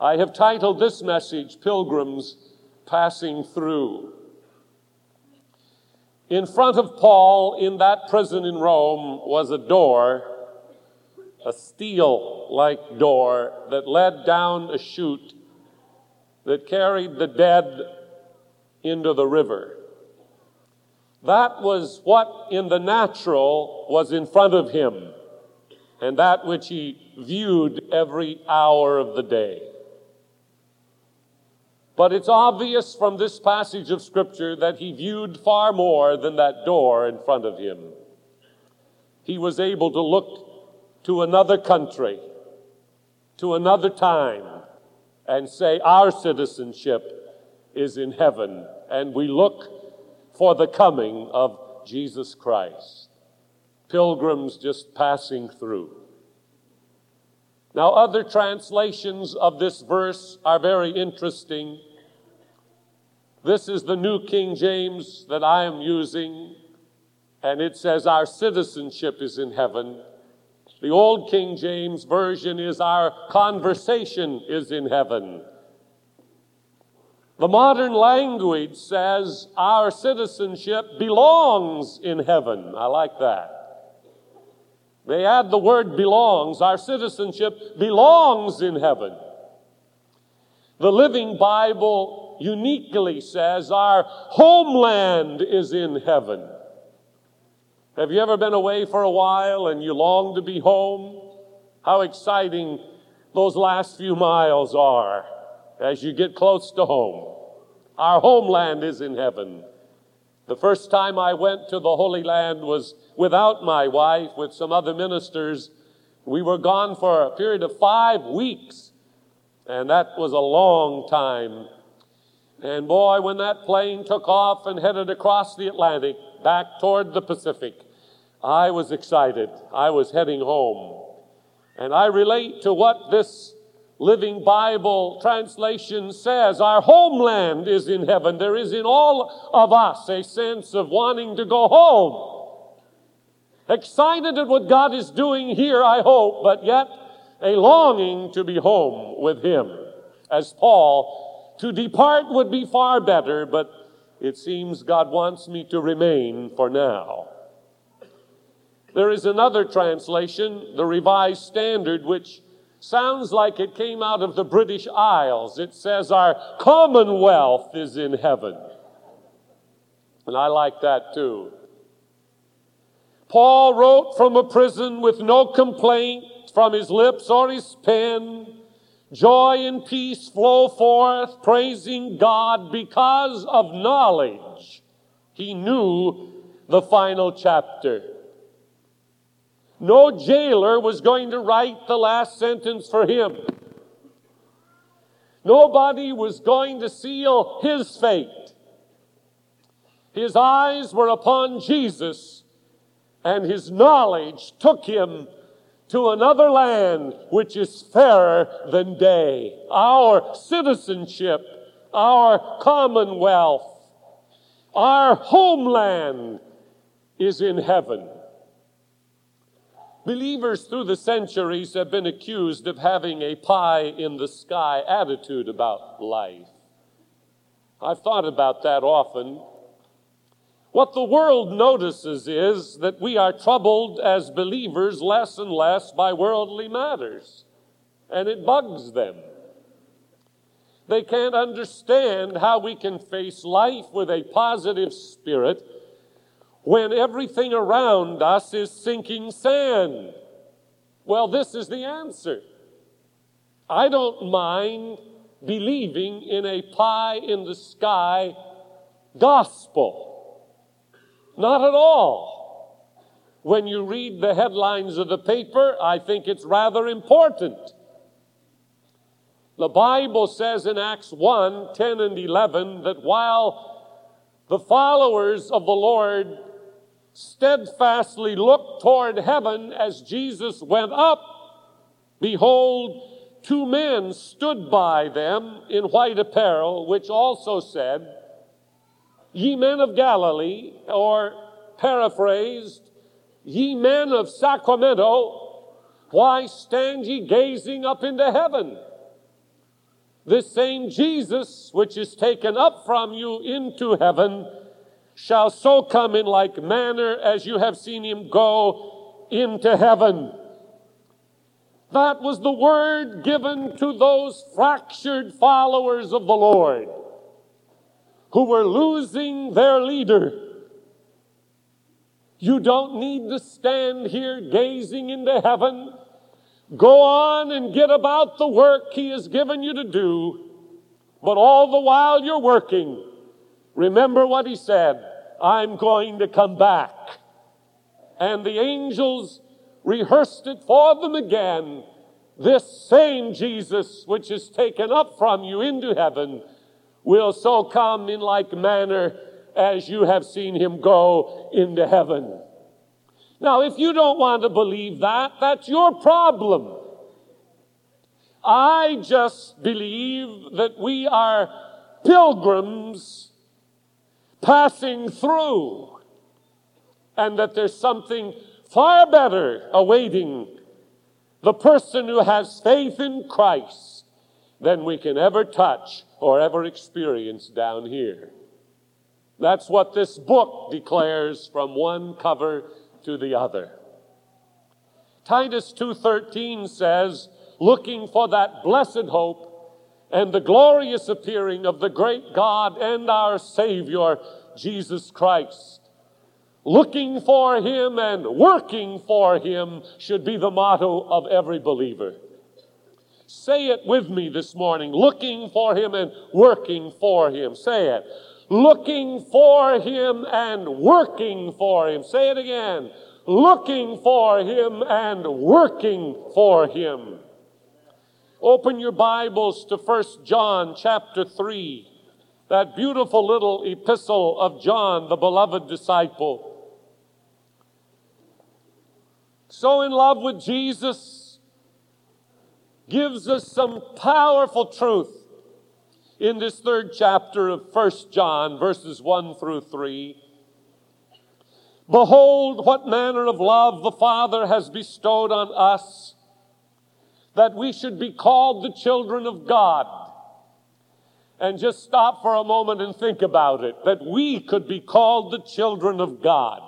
I have titled this message, Pilgrims Passing Through. In front of Paul in that prison in Rome was a door, a steel-like door that led down a chute that carried the dead into the river. That was what in the natural was in front of him, and that which he viewed every hour of the day. But it's obvious from this passage of Scripture that he viewed far more than that door in front of him. He was able to look to another country, to another time, and say, our citizenship is in heaven, and we look for the coming of Jesus Christ. Pilgrims just passing through. Now, other translations of this verse are very interesting. This is the New King James that I am using, and it says, our citizenship is in heaven. The old King James Version is, our conversation is in heaven. The modern language says our citizenship belongs in heaven. I like that. They add the word belongs. Our citizenship belongs in heaven. The Living Bible uniquely says our homeland is in heaven. Have you ever been away for a while and you long to be home? How exciting those last few miles are. As you get close to home, our homeland is in heaven. The first time I went to the Holy Land was without my wife, with some other ministers. We were gone for a period of 5 weeks, and that was a long time. And boy, when that plane took off and headed across the Atlantic back toward the Pacific, I was excited. I was heading home. And I relate to what this Living Bible translation says, our homeland is in heaven. There is in all of us a sense of wanting to go home. Excited at what God is doing here, I hope, but yet a longing to be home with Him. As Paul, to depart would be far better, but it seems God wants me to remain for now. There is another translation, the Revised Standard, which sounds like it came out of the British Isles. It says our commonwealth is in heaven. And I like that too. Paul wrote from a prison with no complaint from his lips or his pen. Joy and peace flow forth, praising God because of knowledge. He knew the final chapter. No jailer was going to write the last sentence for him. Nobody was going to seal his fate. His eyes were upon Jesus, and his knowledge took him to another land which is fairer than day. Our citizenship, our commonwealth, our homeland is in heaven. Believers through the centuries have been accused of having a pie-in-the-sky attitude about life. I've thought about that often. What the world notices is that we are troubled as believers less and less by worldly matters, and it bugs them. They can't understand how we can face life with a positive spirit when everything around us is sinking sand. Well, this is the answer. I don't mind believing in a pie-in-the-sky gospel. Not at all. When you read the headlines of the paper, I think it's rather important. The Bible says in Acts 1, 10 and 11, that while the followers of the Lord steadfastly looked toward heaven as Jesus went up, behold, two men stood by them in white apparel, which also said, Ye men of Galilee, or paraphrased, Ye men of Sacramento, why stand ye gazing up into heaven? This same Jesus, which is taken up from you into heaven, shall so come in like manner as you have seen him go into heaven. That was the word given to those fractured followers of the Lord who were losing their leader. You don't need to stand here gazing into heaven. Go on and get about the work he has given you to do. But all the while you're working, remember what he said, I'm going to come back. And the angels rehearsed it for them again. This same Jesus, which is taken up from you into heaven, will so come in like manner as you have seen him go into heaven. Now, if you don't want to believe that, that's your problem. I just believe that we are pilgrims passing through and that there's something far better awaiting the person who has faith in Christ than we can ever touch or ever experience down here. That's what this book declares from one cover to the other. Titus 2:13 says, looking for that blessed hope and the glorious appearing of the great God and our Savior, Jesus Christ. Looking for him and working for him should be the motto of every believer. Say it with me this morning. Looking for him and working for him. Say it. Looking for him and working for him. Say it again. Looking for him and working for him. Open your Bibles to 1 John chapter 3, that beautiful little epistle of John, the beloved disciple. So in love with Jesus, gives us some powerful truth. In this third chapter of 1 John, verses 1 through 3, behold what manner of love the Father has bestowed on us, that we should be called the children of God. And just stop for a moment and think about it, that we could be called the children of God.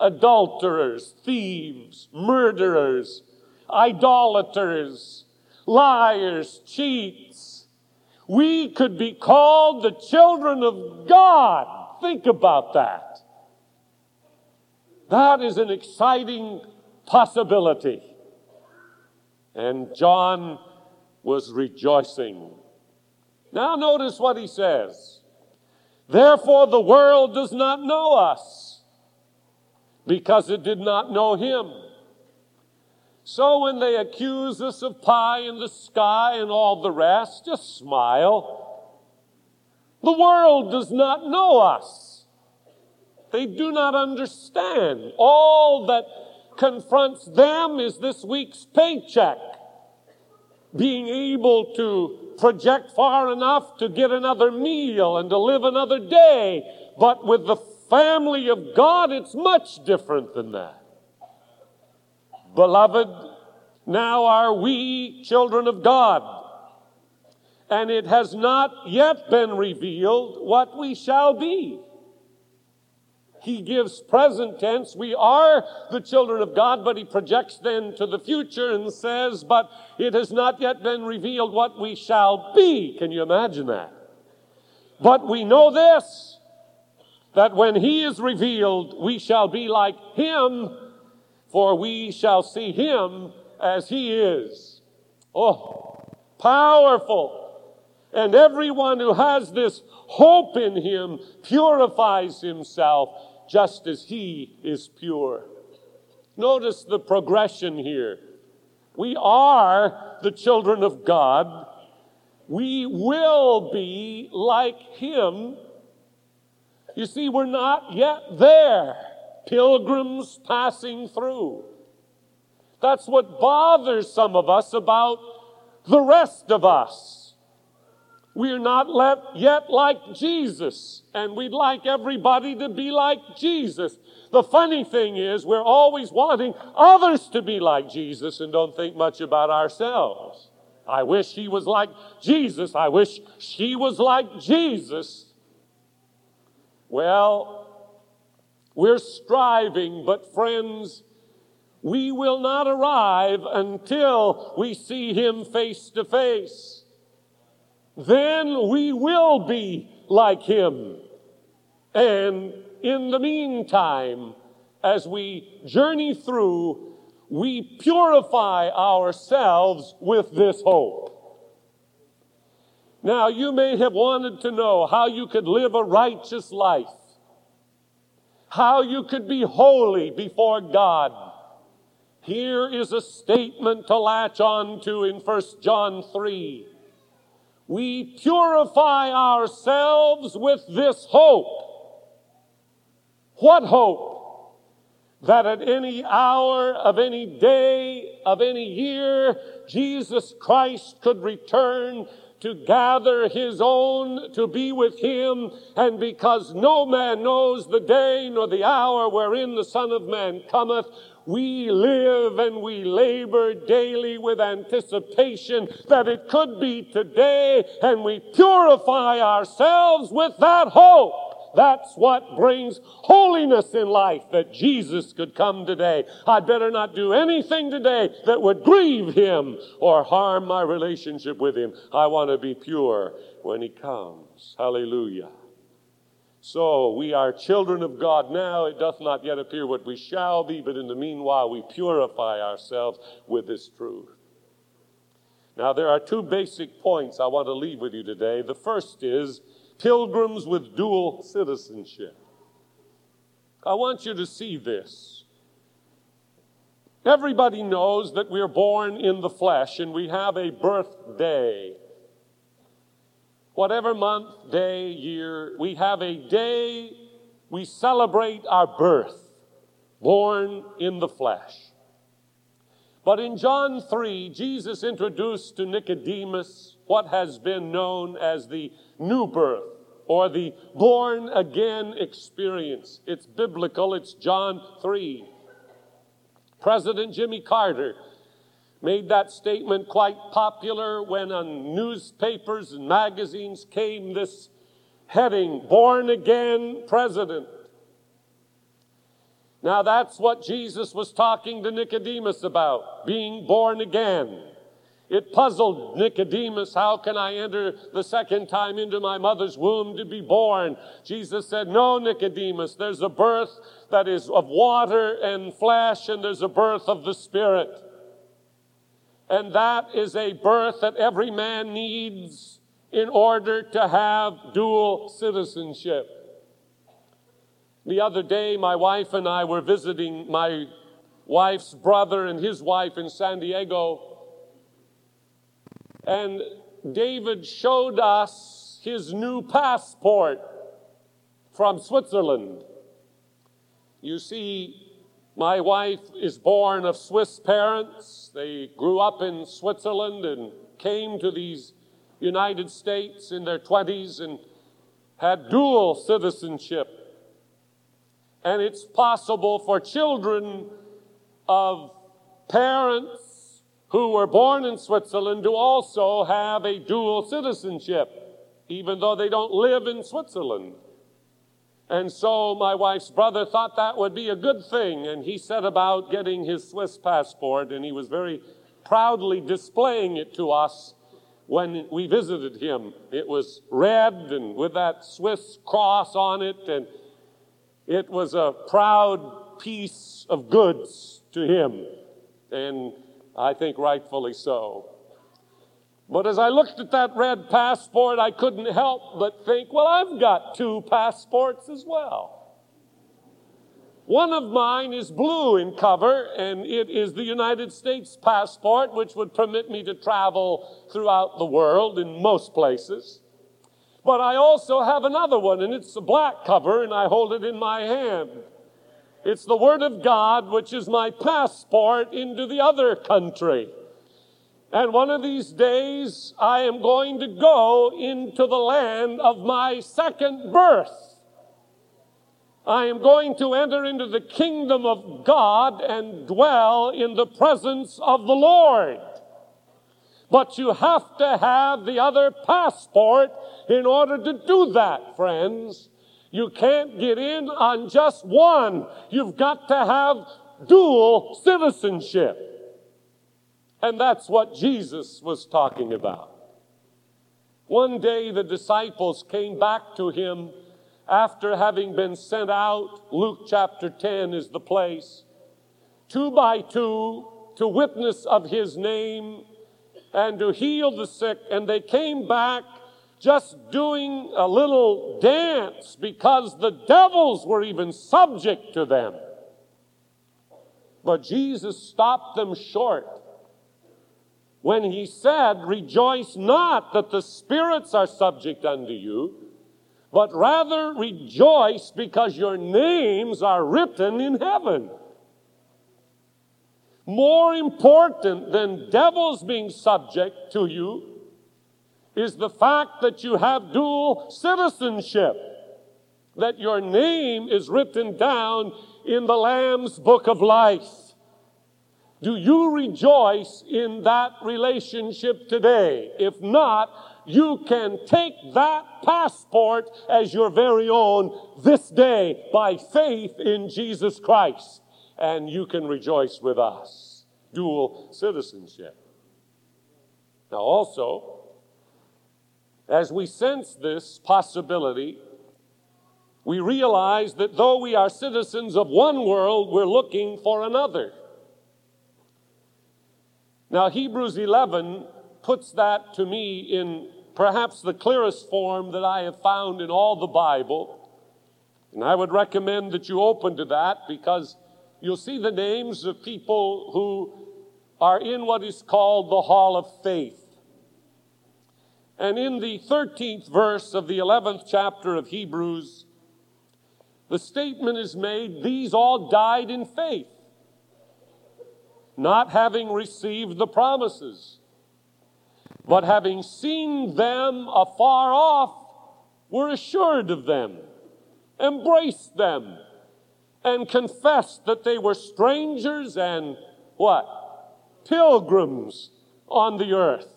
Adulterers, thieves, murderers, idolaters, liars, cheats. We could be called the children of God. Think about that. That is an exciting possibility. And John was rejoicing. Now notice what he says. Therefore the world does not know us because it did not know him. So when they accuse us of pie in the sky and all the rest, just smile. The world does not know us. They do not understand. All that confronts them is this week's paycheck. Being able to project far enough to get another meal and to live another day. But with the family of God, it's much different than that. Beloved, now are we children of God, and it has not yet been revealed what we shall be. He gives present tense, we are the children of God, but he projects then to the future and says, but it has not yet been revealed what we shall be. Can you imagine that? But we know this, that when he is revealed, we shall be like him, for we shall see him as he is. Oh, powerful. And everyone who has this hope in him purifies himself just as he is pure. Notice the progression here. We are the children of God. We will be like him. You see, we're not yet there. Pilgrims passing through. That's what bothers some of us about the rest of us. We're not yet like Jesus, and we'd like everybody to be like Jesus. The funny thing is, we're always wanting others to be like Jesus and don't think much about ourselves. I wish he was like Jesus. I wish she was like Jesus. Well, we're striving, but friends, we will not arrive until we see him face to face. Then we will be like him. And in the meantime, as we journey through, we purify ourselves with this hope. Now, you may have wanted to know how you could live a righteous life, how you could be holy before God. Here is a statement to latch on to in 1 John 3. We purify ourselves with this hope. What hope? That at any hour of any day of any year, Jesus Christ could return to gather his own to be with him. And because no man knows the day nor the hour wherein the Son of Man cometh, we live and we labor daily with anticipation that it could be today, and we purify ourselves with that hope. That's what brings holiness in life, that Jesus could come today. I'd better not do anything today that would grieve him or harm my relationship with him. I want to be pure when he comes. Hallelujah. So we are children of God now. It doth not yet appear what we shall be, but in the meanwhile we purify ourselves with this truth. Now there are two basic points I want to leave with you today. The first is pilgrims with dual citizenship. I want you to see this. Everybody knows that we're born in the flesh and we have a birthday. Whatever month, day, year, we have a day we celebrate our birth, born in the flesh. But in John 3, Jesus introduced to Nicodemus what has been known as the new birth or the born again experience. It's biblical. It's John 3. President Jimmy Carter made that statement quite popular when on newspapers and magazines came this heading, Born Again President. Now that's what Jesus was talking to Nicodemus about, being born again. It puzzled Nicodemus, how can I enter the second time into my mother's womb to be born? Jesus said, no, Nicodemus, there's a birth that is of water and flesh, and there's a birth of the Spirit. And that is a birth that every man needs in order to have dual citizenship. The other day, my wife and I were visiting my wife's brother and his wife in San Diego. And David showed us his new passport from Switzerland. You see, my wife is born of Swiss parents. They grew up in Switzerland and came to these United States in their 20s and had dual citizenship. And it's possible for children of parents who were born in Switzerland to also have a dual citizenship, even though they don't live in Switzerland. And so my wife's brother thought that would be a good thing, and he set about getting his Swiss passport, and he was very proudly displaying it to us when we visited him. It was red and with that Swiss cross on it, and it was a proud piece of goods to him, and I think rightfully so. But as I looked at that red passport, I couldn't help but think, well, I've got two passports as well. One of mine is blue in cover, and it is the United States passport, which would permit me to travel throughout the world in most places. But I also have another one, and it's a black cover, and I hold it in my hand. It's the Word of God, which is my passport into the other country. And one of these days, I am going to go into the land of my second birth. I am going to enter into the kingdom of God and dwell in the presence of the Lord. But you have to have the other passport in order to do that, friends. You can't get in on just one. You've got to have dual citizenship. And that's what Jesus was talking about. One day the disciples came back to him after having been sent out. Luke chapter 10 is the place. 2 by 2 to witness of his name and to heal the sick. And they came back just doing a little dance because the devils were even subject to them. But Jesus stopped them short when he said, "Rejoice not that the spirits are subject unto you, but rather rejoice because your names are written in heaven." More important than devils being subject to you is the fact that you have dual citizenship, that your name is written down in the Lamb's Book of Life. Do you rejoice in that relationship today? If not, you can take that passport as your very own this day by faith in Jesus Christ, and you can rejoice with us. Dual citizenship. Now also, as we sense this possibility, we realize that though we are citizens of one world, we're looking for another. Now, Hebrews 11 puts that to me in perhaps the clearest form that I have found in all the Bible. And I would recommend that you open to that, because you'll see the names of people who are in what is called the Hall of Faith. And in the 13th verse of the 11th chapter of Hebrews, the statement is made, "These all died in faith, not having received the promises, but having seen them afar off, were assured of them, embraced them, and confessed that they were strangers and what? Pilgrims on the earth.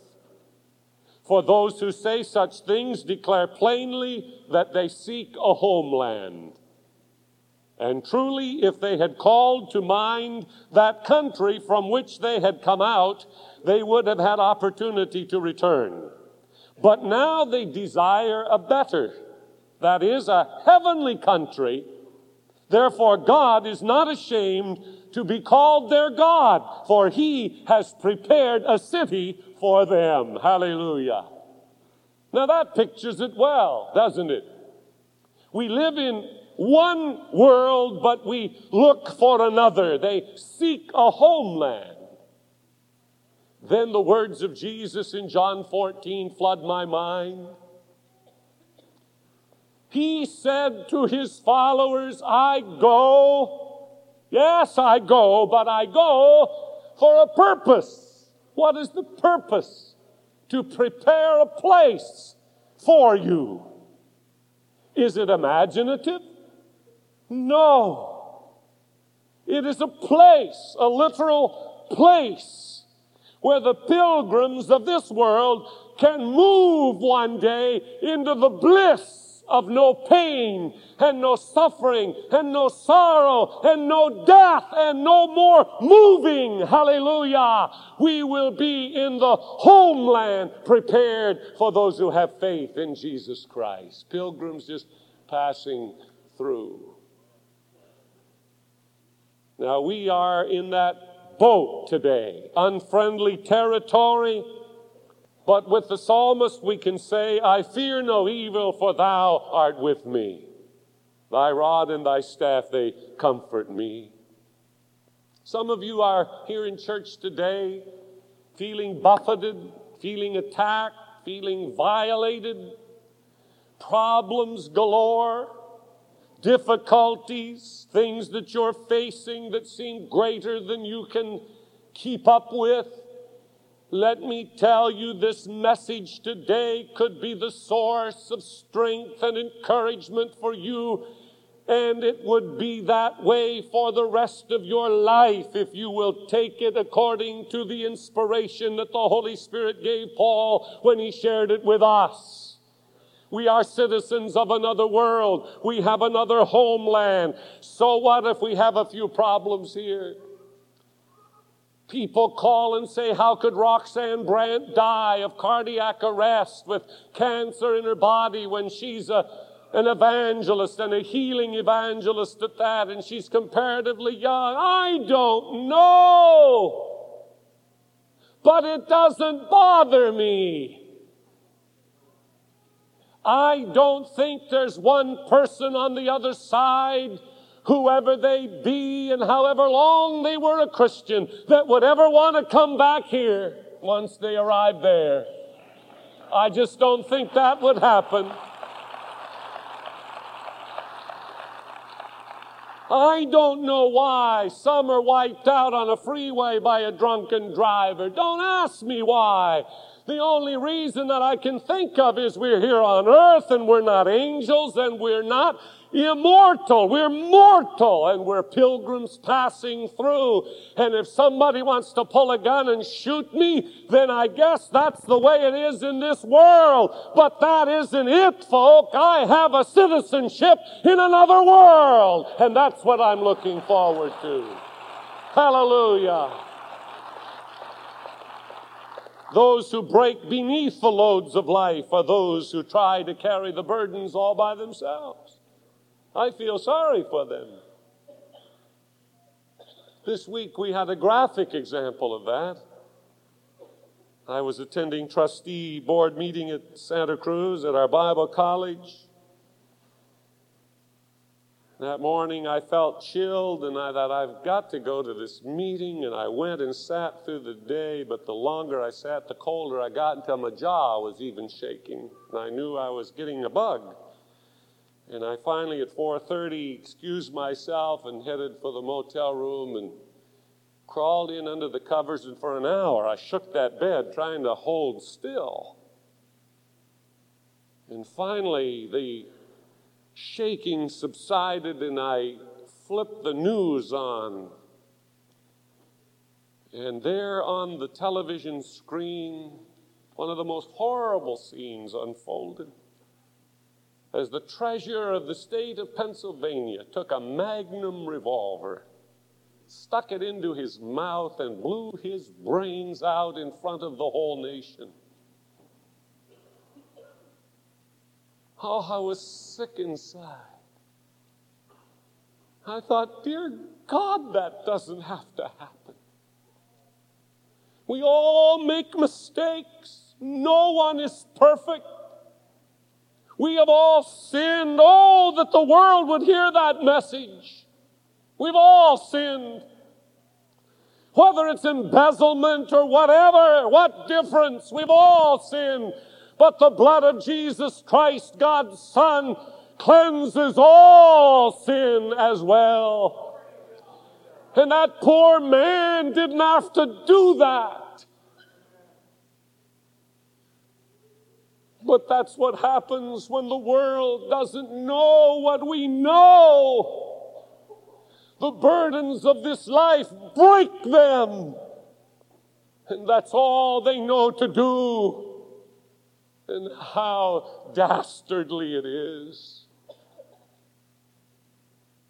For those who say such things declare plainly that they seek a homeland. And truly, if they had called to mind that country from which they had come out, they would have had opportunity to return. But now they desire a better, that is, a heavenly country. Therefore, God is not ashamed to be called their God, for he has prepared a city for them." Hallelujah. Now that pictures it well, doesn't it? We live in one world, but we look for another. They seek a homeland. Then the words of Jesus in John 14 flood my mind. He said to his followers, "I go, yes, I go, but I go for a purpose." What is the purpose? To prepare a place for you. Is it imaginative? No. It is a place, a literal place, where the pilgrims of this world can move one day into the bliss of no pain and no suffering and no sorrow and no death and no more moving. Hallelujah. We will be in the homeland prepared for those who have faith in Jesus Christ. Pilgrims just passing through. Now we are in that boat today, unfriendly territory. But with the psalmist we can say, "I fear no evil, for thou art with me. Thy rod and thy staff, they comfort me." Some of you are here in church today feeling buffeted, feeling attacked, feeling violated, problems galore, difficulties, things that you're facing that seem greater than you can keep up with. Let me tell you, this message today could be the source of strength and encouragement for you And it would be that way for the rest of your life if you will take it according to the inspiration that the Holy Spirit gave Paul when he shared it with us. We are citizens of another world. We have another homeland. So what if we have a few problems here? People call and say, how could Roxanne Brandt die of cardiac arrest with cancer in her body when she's an evangelist and a healing evangelist at that, and she's comparatively young? I don't know. But it doesn't bother me. I don't think there's one person on the other side, whoever they be and however long they were a Christian, that would ever want to come back here once they arrive there. I just don't think that would happen. I don't know why some are wiped out on a freeway by a drunken driver. Don't ask me why. The only reason that I can think of is we're here on earth and we're not angels and we're not immortal. We're mortal and we're pilgrims passing through. And if somebody wants to pull a gun and shoot me, then I guess that's the way it is in this world. But that isn't it, folk. I have a citizenship in another world. And that's what I'm looking forward to. Hallelujah. Those who break beneath the loads of life are those who try to carry the burdens all by themselves. I feel sorry for them. This week we had a graphic example of that. I was attending trustee board meeting at Santa Cruz at our Bible college. That morning I felt chilled and I thought, I've got to go to this meeting, and I went and sat through the day, but the longer I sat, the colder I got until my jaw was even shaking. And I knew I was getting a bug. And I finally at 4:30 excused myself and headed for the motel room and crawled in under the covers, and for an hour I shook that bed trying to hold still. And finally the shaking subsided and I flipped the news on. And there on the television screen, one of the most horrible scenes unfolded as the treasurer of the state of Pennsylvania took a Magnum revolver, stuck it into his mouth, and blew his brains out in front of the whole nation. Oh, I was sick inside. I thought, dear God, that doesn't have to happen. We all make mistakes. No one is perfect. We have all sinned. Oh, that the world would hear that message. We've all sinned. Whether it's embezzlement or whatever, what difference? We've all sinned. But the blood of Jesus Christ, God's Son, cleanses all sin as well. And that poor man didn't have to do that. But that's what happens when the world doesn't know what we know. The burdens of this life break them. And that's all they know to do. And how dastardly it is.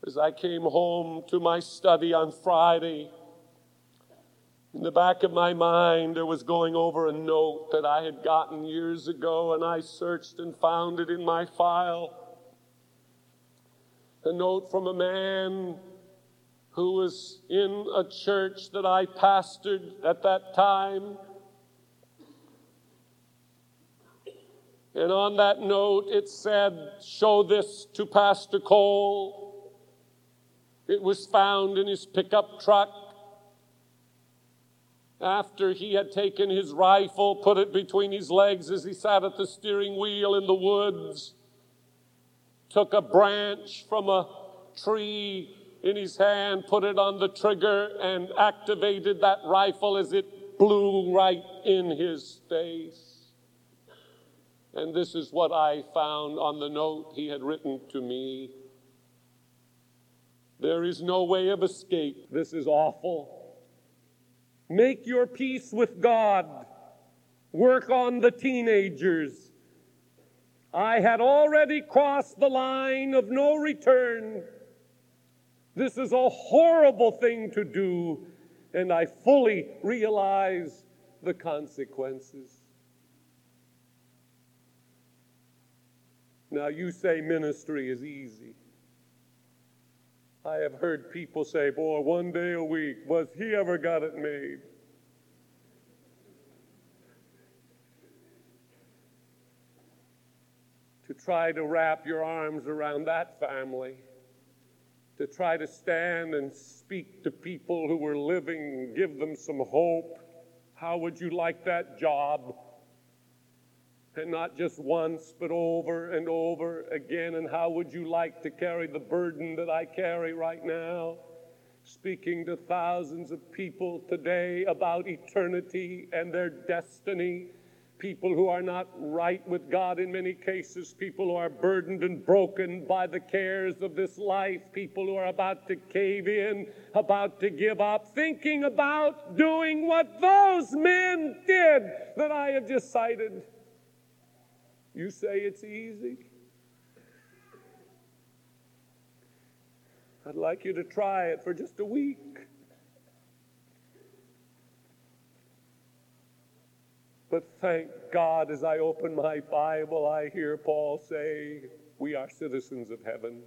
As I came home to my study on Friday, in the back of my mind there was going over a note that I had gotten years ago, and I searched and found it in my file. A note from a man who was in a church that I pastored at that time. And on that note, it said, show this to Pastor Cole. It was found in his pickup truck after he had taken his rifle, put it between his legs as he sat at the steering wheel in the woods, took a branch from a tree in his hand, put it on the trigger, and activated that rifle as it blew right in his face. And this is what I found on the note he had written to me. There is no way of escape. This is awful. Make your peace with God. Work on the teenagers. I had already crossed the line of no return. This is a horrible thing to do, and I fully realize the consequences. Now you say ministry is easy. I have heard people say, boy, one day a week, was he ever got it made? To try to wrap your arms around that family, to try to stand and speak to people who were living, give them some hope. How would you like that job? And not just once, but over and over again. And how would you like to carry the burden that I carry right now? Speaking to thousands of people today about eternity and their destiny. People who are not right with God in many cases, people who are burdened and broken by the cares of this life, people who are about to cave in, about to give up, thinking about doing what those men did that I have just cited. You say it's easy? I'd like you to try it for just a week. But thank God, as I open my Bible, I hear Paul say, we are citizens of heaven.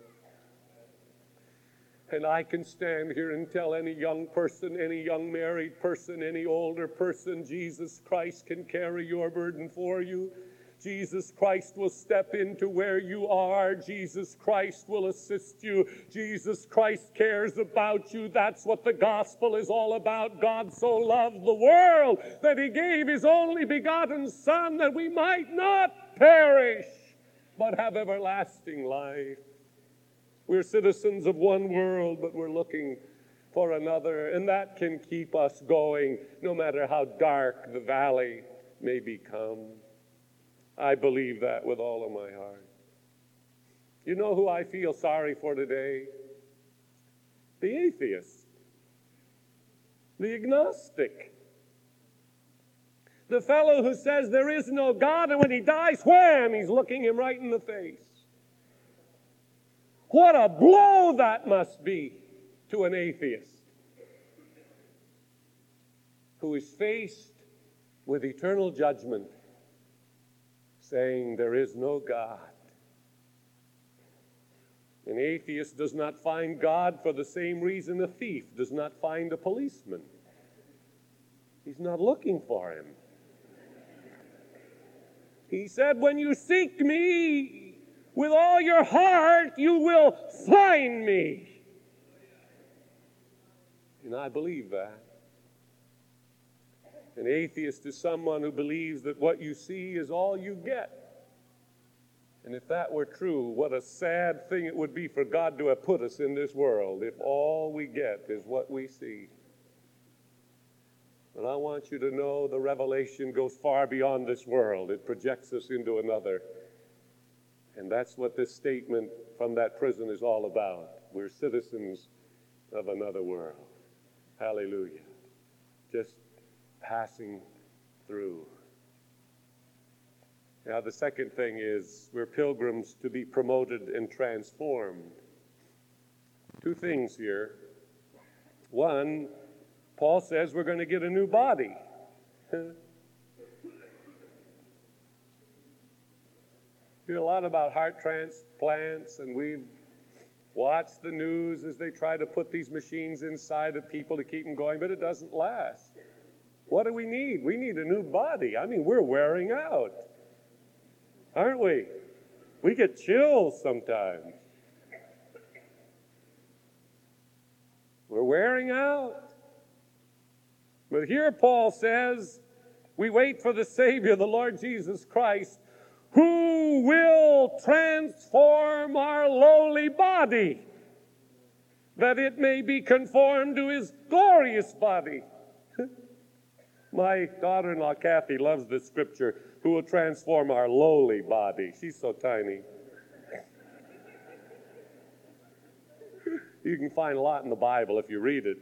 And I can stand here and tell any young person, any young married person, any older person, Jesus Christ can carry your burden for you. Jesus Christ will step into where you are. Jesus Christ will assist you. Jesus Christ cares about you. That's what the gospel is all about. God so loved the world that he gave his only begotten Son that we might not perish, but have everlasting life. We're citizens of one world, but we're looking for another, and that can keep us going no matter how dark the valley may become. I believe that with all of my heart. You know who I feel sorry for today? The atheist, the agnostic, the fellow who says there is no God, and when he dies, wham, he's looking him right in the face. What a blow that must be to an atheist who is faced with eternal judgment, saying there is no God. An atheist does not find God for the same reason a thief does not find a policeman. He's not looking for him. He said, when you seek me with all your heart, you will find me. And I believe that. An atheist is someone who believes that what you see is all you get. And if that were true, what a sad thing it would be for God to have put us in this world if all we get is what we see. But I want you to know the revelation goes far beyond this world. It projects us into another. And that's what this statement from that prison is all about. We're citizens of another world. Hallelujah. Just passing through. Now, the second thing is we're pilgrims to be promoted and transformed. Two things here. One, Paul says we're going to get a new body. Hear a lot about heart transplants, and we've watched the news as they try to put these machines inside of people to keep them going, but it doesn't last. What do we need? We need a new body. I mean, we're wearing out, aren't we? We get chills sometimes. We're wearing out. But here Paul says, we wait for the Savior, the Lord Jesus Christ, who will transform our lowly body, that it may be conformed to his glorious body. My daughter-in-law, Kathy, loves this scripture, who will transform our lowly body. She's so tiny. You can find a lot in the Bible if you read it.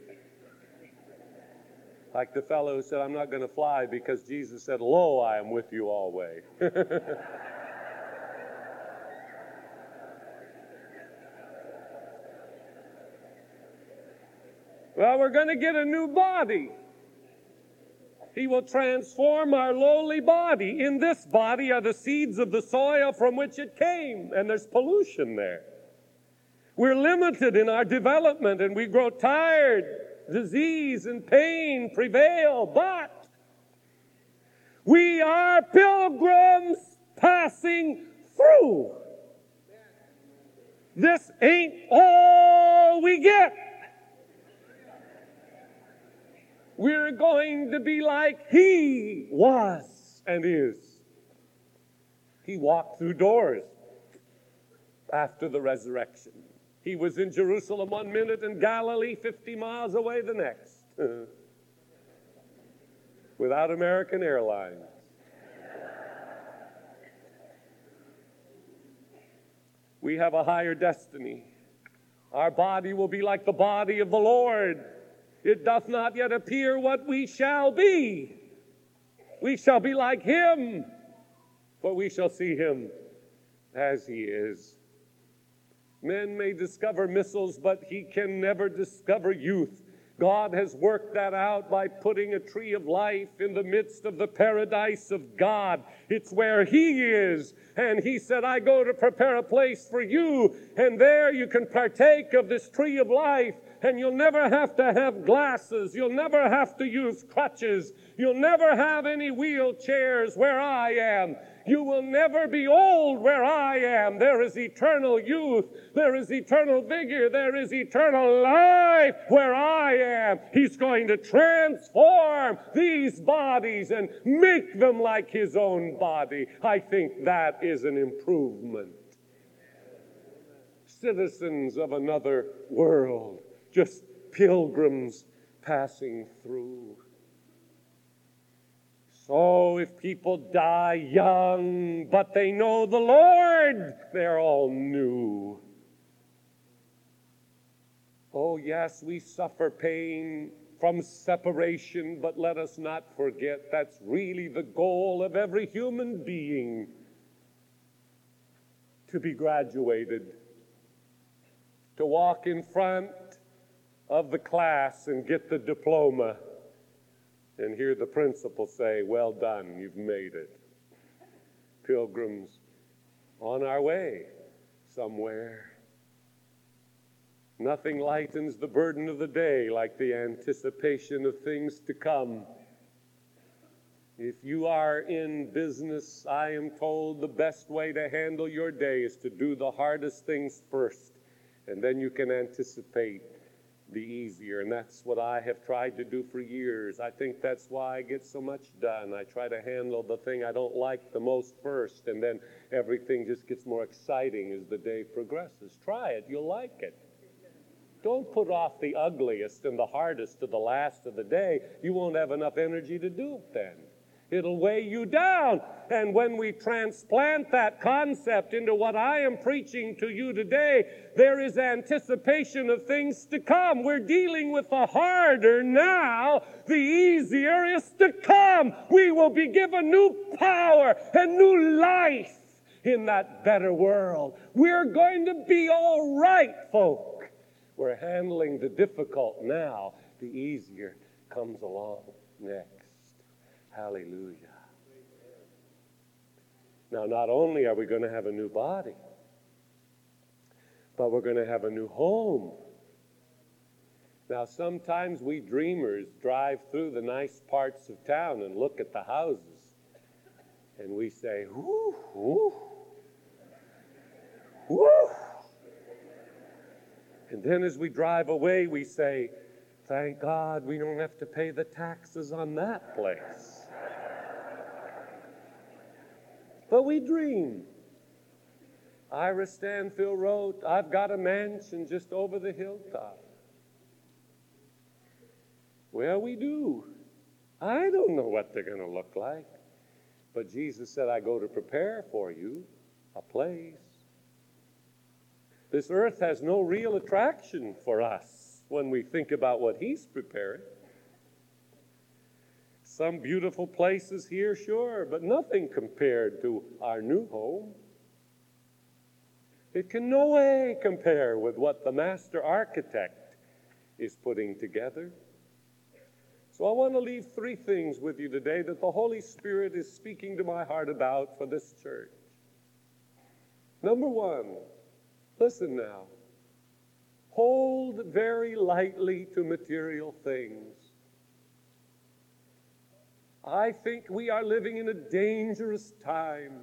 Like the fellow who said, I'm not going to fly because Jesus said, Lo, I am with you always. Well, we're going to get a new body. He will transform our lowly body. In this body are the seeds of the soil from which it came, and there's pollution there. We're limited in our development, and we grow tired. Disease and pain prevail, but we are pilgrims passing through. This ain't all we get. We're going to be like He was and is. He walked through doors after the resurrection. He was in Jerusalem one minute and Galilee 50 miles away the next. Without American Airlines. We have a higher destiny. Our body will be like the body of the Lord. It doth not yet appear what we shall be. We shall be like Him, for we shall see Him as He is. Men may discover missiles, but He can never discover youth. God has worked that out by putting a tree of life in the midst of the paradise of God. It's where He is. And He said, I go to prepare a place for you. And there you can partake of this tree of life. And you'll never have to have glasses. You'll never have to use crutches. You'll never have any wheelchairs where I am. You will never be old where I am. There is eternal youth. There is eternal vigor. There is eternal life where I am. He's going to transform these bodies and make them like His own body. I think that is an improvement. Citizens of another world, just pilgrims passing through. So if people die young, but they know the Lord, they're all new. Oh yes, we suffer pain from separation, but let us not forget that's really the goal of every human being, to be graduated, to walk in front of the class and get the diploma and hear the principal say, well done, you've made it. Pilgrims on our way somewhere. Nothing lightens the burden of the day like the anticipation of things to come. If you are in business, I am told the best way to handle your day is to do the hardest things first, and then you can anticipate the easier. And that's what I have tried to do for years. I think that's why I get so much done. I try to handle the thing I don't like the most first, and then everything just gets more exciting as the day progresses. Try it. You'll like it. Don't put off the ugliest and the hardest to the last of the day. You won't have enough energy to do it then. It'll weigh you down. And when we transplant that concept into what I am preaching to you today, there is anticipation of things to come. We're dealing with the harder now. The easier is to come. We will be given new power and new life in that better world. We're going to be all right, folk. We're handling the difficult now. The easier comes along next. Hallelujah. Now, not only are we going to have a new body, but we're going to have a new home. Now, sometimes we dreamers drive through the nice parts of town and look at the houses, and we say, whoo, whoo, whoo. And then as we drive away, we say, thank God we don't have to pay the taxes on that place. But we dream. Ira Stanfield wrote, I've got a mansion just over the hilltop. Well, we do. I don't know what they're going to look like. But Jesus said, I go to prepare for you a place. This earth has no real attraction for us when we think about what he's preparing. Some beautiful places here, sure, but nothing compared to our new home. It can no way compare with what the master architect is putting together. So I want to leave three things with you today that the Holy Spirit is speaking to my heart about for this church. Number one, listen now. Hold very lightly to material things. I think we are living in a dangerous time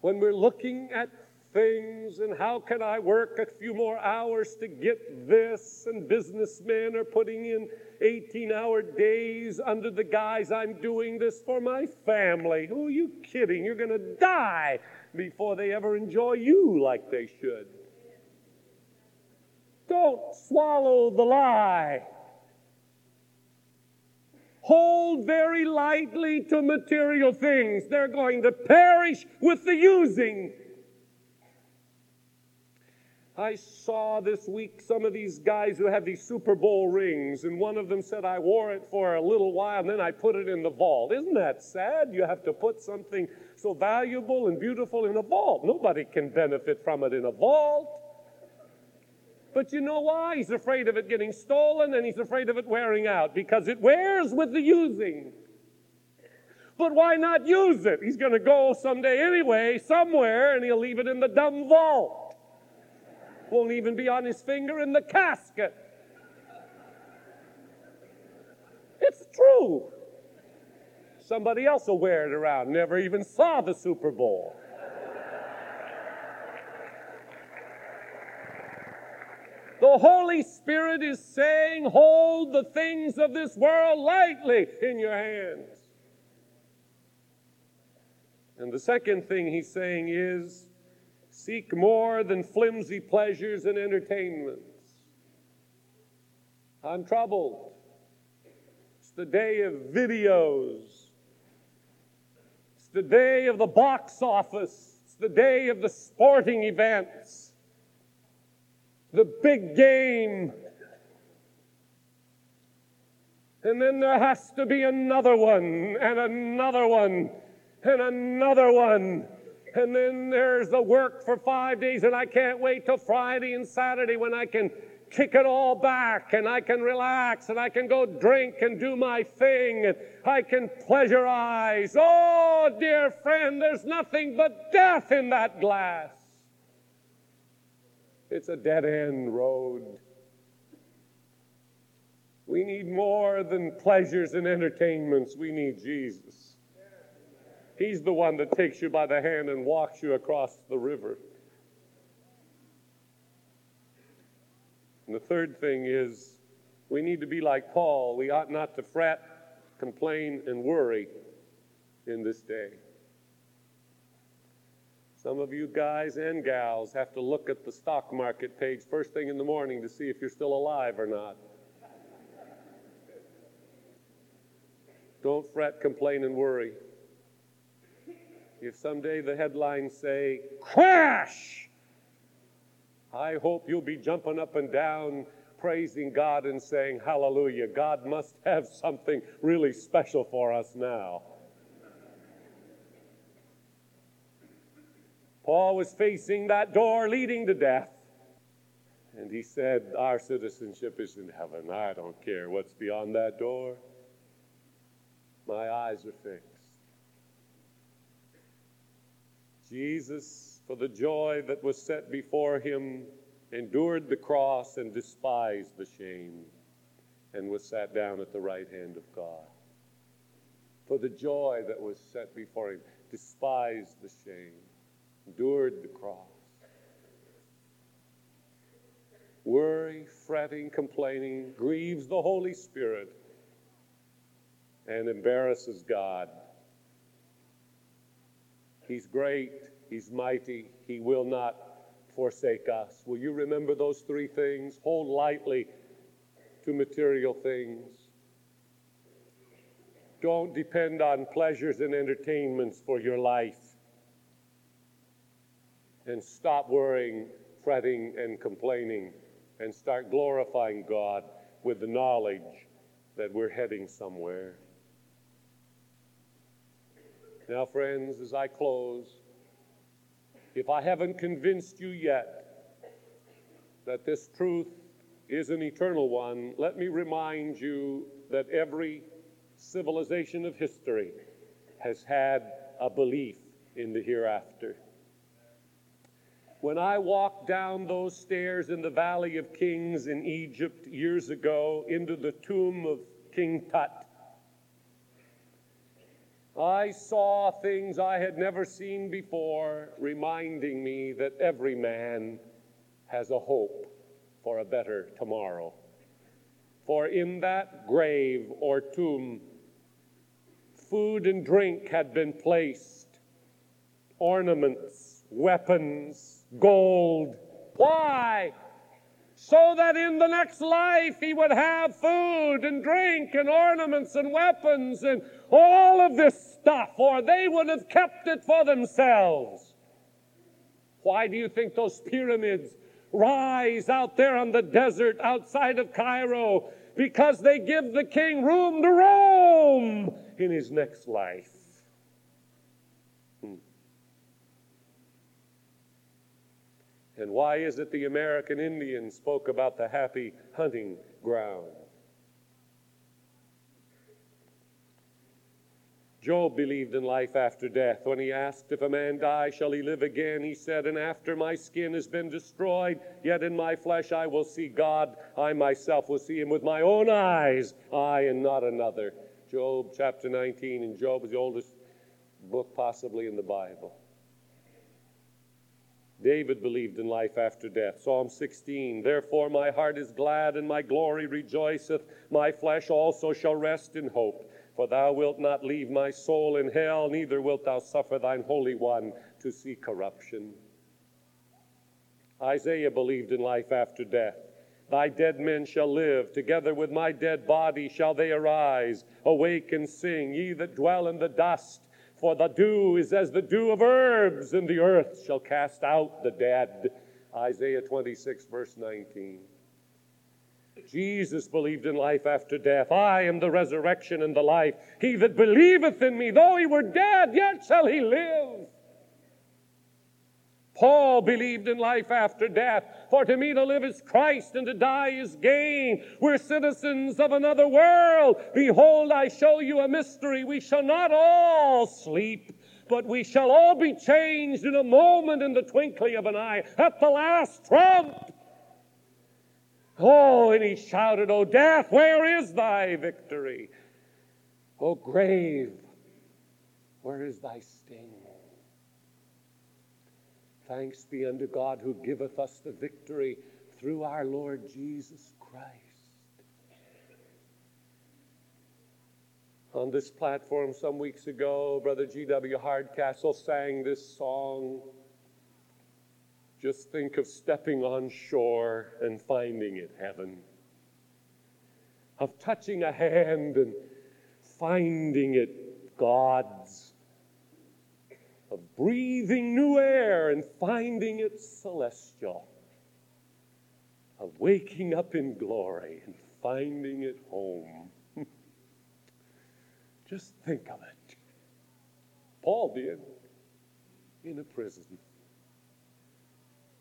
when we're looking at things and how can I work a few more hours to get this, and businessmen are putting in 18-hour days under the guise I'm doing this for my family. Who are you kidding? You're going to die before they ever enjoy you like they should. Don't swallow the lie. Hold very lightly to material things. They're going to perish with the using. I saw this week some of these guys who have these Super Bowl rings, and one of them said, I wore it for a little while, and then I put it in the vault. Isn't that sad? You have to put something so valuable and beautiful in a vault. Nobody can benefit from it in a vault. But you know why? He's afraid of it getting stolen, and he's afraid of it wearing out, because it wears with the using. But why not use it? He's going to go someday anyway, somewhere, and he'll leave it in the dumb vault. Won't even be on his finger in the casket. It's true. Somebody else will wear it around, never even saw the Super Bowl. The Holy Spirit is saying, hold the things of this world lightly in your hands. And the second thing he's saying is, seek more than flimsy pleasures and entertainments. I'm troubled. It's the day of videos. It's the day of the box office. It's the day of the sporting events. The big game. And then there has to be another one, and another one, and another one. And then there's the work for 5 days, and I can't wait till Friday and Saturday when I can kick it all back, and I can relax, and I can go drink and do my thing, and I can pleasureize. Oh, dear friend, there's nothing but death in that glass. It's a dead-end road. We need more than pleasures and entertainments. We need Jesus. He's the one that takes you by the hand and walks you across the river. And the third thing is, we need to be like Paul. We ought not to fret, complain, and worry in this day. Some of you guys and gals have to look at the stock market page first thing in the morning to see if you're still alive or not. Don't fret, complain, and worry. If someday the headlines say, crash! I hope you'll be jumping up and down, praising God and saying, hallelujah, God must have something really special for us now. Paul was facing that door leading to death. And he said, our citizenship is in heaven. I don't care what's beyond that door. My eyes are fixed. Jesus, for the joy that was set before him, endured the cross and despised the shame, and was sat down at the right hand of God. For the joy that was set before him, despised the shame. Endured the cross. Worry, fretting, complaining, grieves the Holy Spirit and embarrasses God. He's great, he's mighty, he will not forsake us. Will you remember those three things? Hold lightly to material things. Don't depend on pleasures and entertainments for your life. then stop worrying, fretting, and complaining, and start glorifying God with the knowledge that we're heading somewhere. Now, friends, as I close, if I haven't convinced you yet that this truth is an eternal one, let me remind you that every civilization of history has had a belief in the hereafter. When I walked down those stairs in the Valley of Kings in Egypt years ago into the tomb of King Tut, I saw things I had never seen before, reminding me that every man has a hope for a better tomorrow. For in that grave or tomb, food and drink had been placed, ornaments, weapons, gold. Why? So that in the next life he would have food and drink and ornaments and weapons and all of this stuff, or they would have kept it for themselves. Why do you think those pyramids rise out there on the desert outside of Cairo? Because they give the king room to roam in his next life. And why is it the American Indian spoke about the happy hunting ground? Job believed in life after death. When he asked, if a man die, shall he live again? He said, and after my skin has been destroyed, yet in my flesh I will see God. I myself will see him with my own eyes, I and not another. Job chapter 19, and Job is the oldest book possibly in the Bible. David believed in life after death. Psalm 16, therefore my heart is glad and my glory rejoiceth. My flesh also shall rest in hope. For thou wilt not leave my soul in hell, neither wilt thou suffer thine Holy One to see corruption. Isaiah believed in life after death. Thy dead men shall live, together with my dead body shall they arise. Awake and sing, ye that dwell in the dust. For the dew is as the dew of herbs, and the earth shall cast out the dead. Isaiah 26, verse 19. Jesus believed in life after death. I am the resurrection and the life. He that believeth in me, though he were dead, yet shall he live. Paul believed in life after death. For to me to live is Christ, and to die is gain. We're citizens of another world. Behold, I show you a mystery. We shall not all sleep, but we shall all be changed in a moment, in the twinkling of an eye, at the last trump. Oh, and he shouted, O death, where is thy victory? O grave, where is thy sting? Thanks be unto God who giveth us the victory through our Lord Jesus Christ. On this platform some weeks ago, Brother G.W. Hardcastle sang this song, just think of stepping on shore and finding it heaven, of touching a hand and finding it God's, of breathing new air and finding it celestial, of waking up in glory and finding it home. Just think of it. Paul did, in a prison.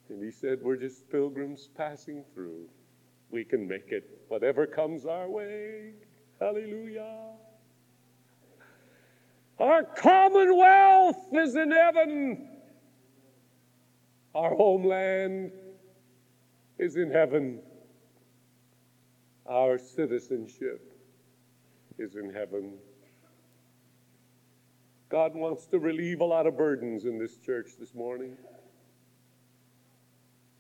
And he said, we're just pilgrims passing through. We can make it, whatever comes our way. Hallelujah. Our commonwealth is in heaven. Our homeland is in heaven. Our citizenship is in heaven. God wants to relieve a lot of burdens in this church this morning.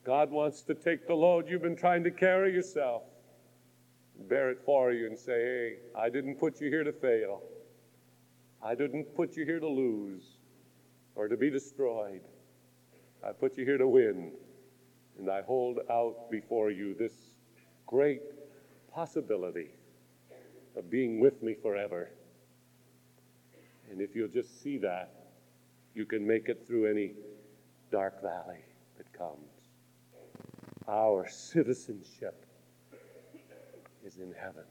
God wants to take the load you've been trying to carry yourself, bear it for you, and say, hey, I didn't put you here to fail. I didn't put you here to lose or to be destroyed. I put you here to win. And I hold out before you this great possibility of being with me forever. And if you'll just see that, you can make it through any dark valley that comes. Our citizenship is in heaven.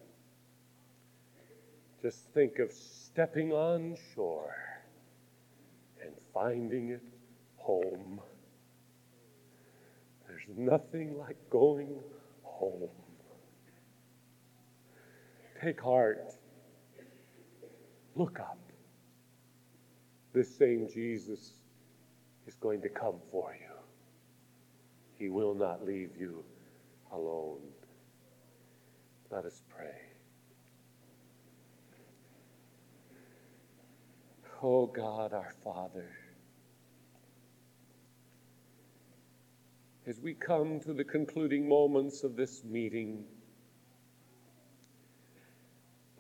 Just think of stepping on shore and finding it home. There's nothing like going home. Take heart. Look up. This same Jesus is going to come for you. He will not leave you alone. Let us pray. Oh God, our Father, as we come to the concluding moments of this meeting,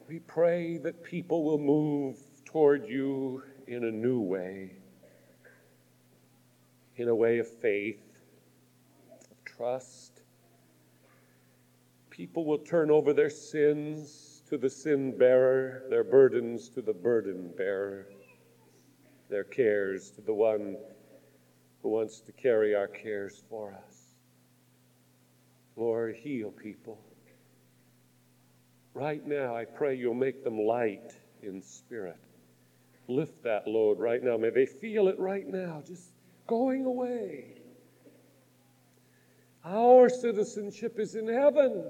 we pray that people will move toward you in a new way, in a way of faith, of trust. People will turn over their sins to the sin bearer, their burdens to the burden bearer, their cares to the one who wants to carry our cares for us. Lord, heal people. Right now, I pray you'll make them light in spirit. Lift that load right now. May they feel it right now, just going away. Our citizenship is in heaven.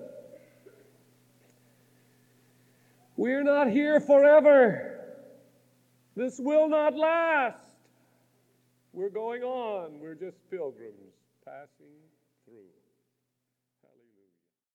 We're not here forever. This will not last. We're going on. We're just pilgrims passing through.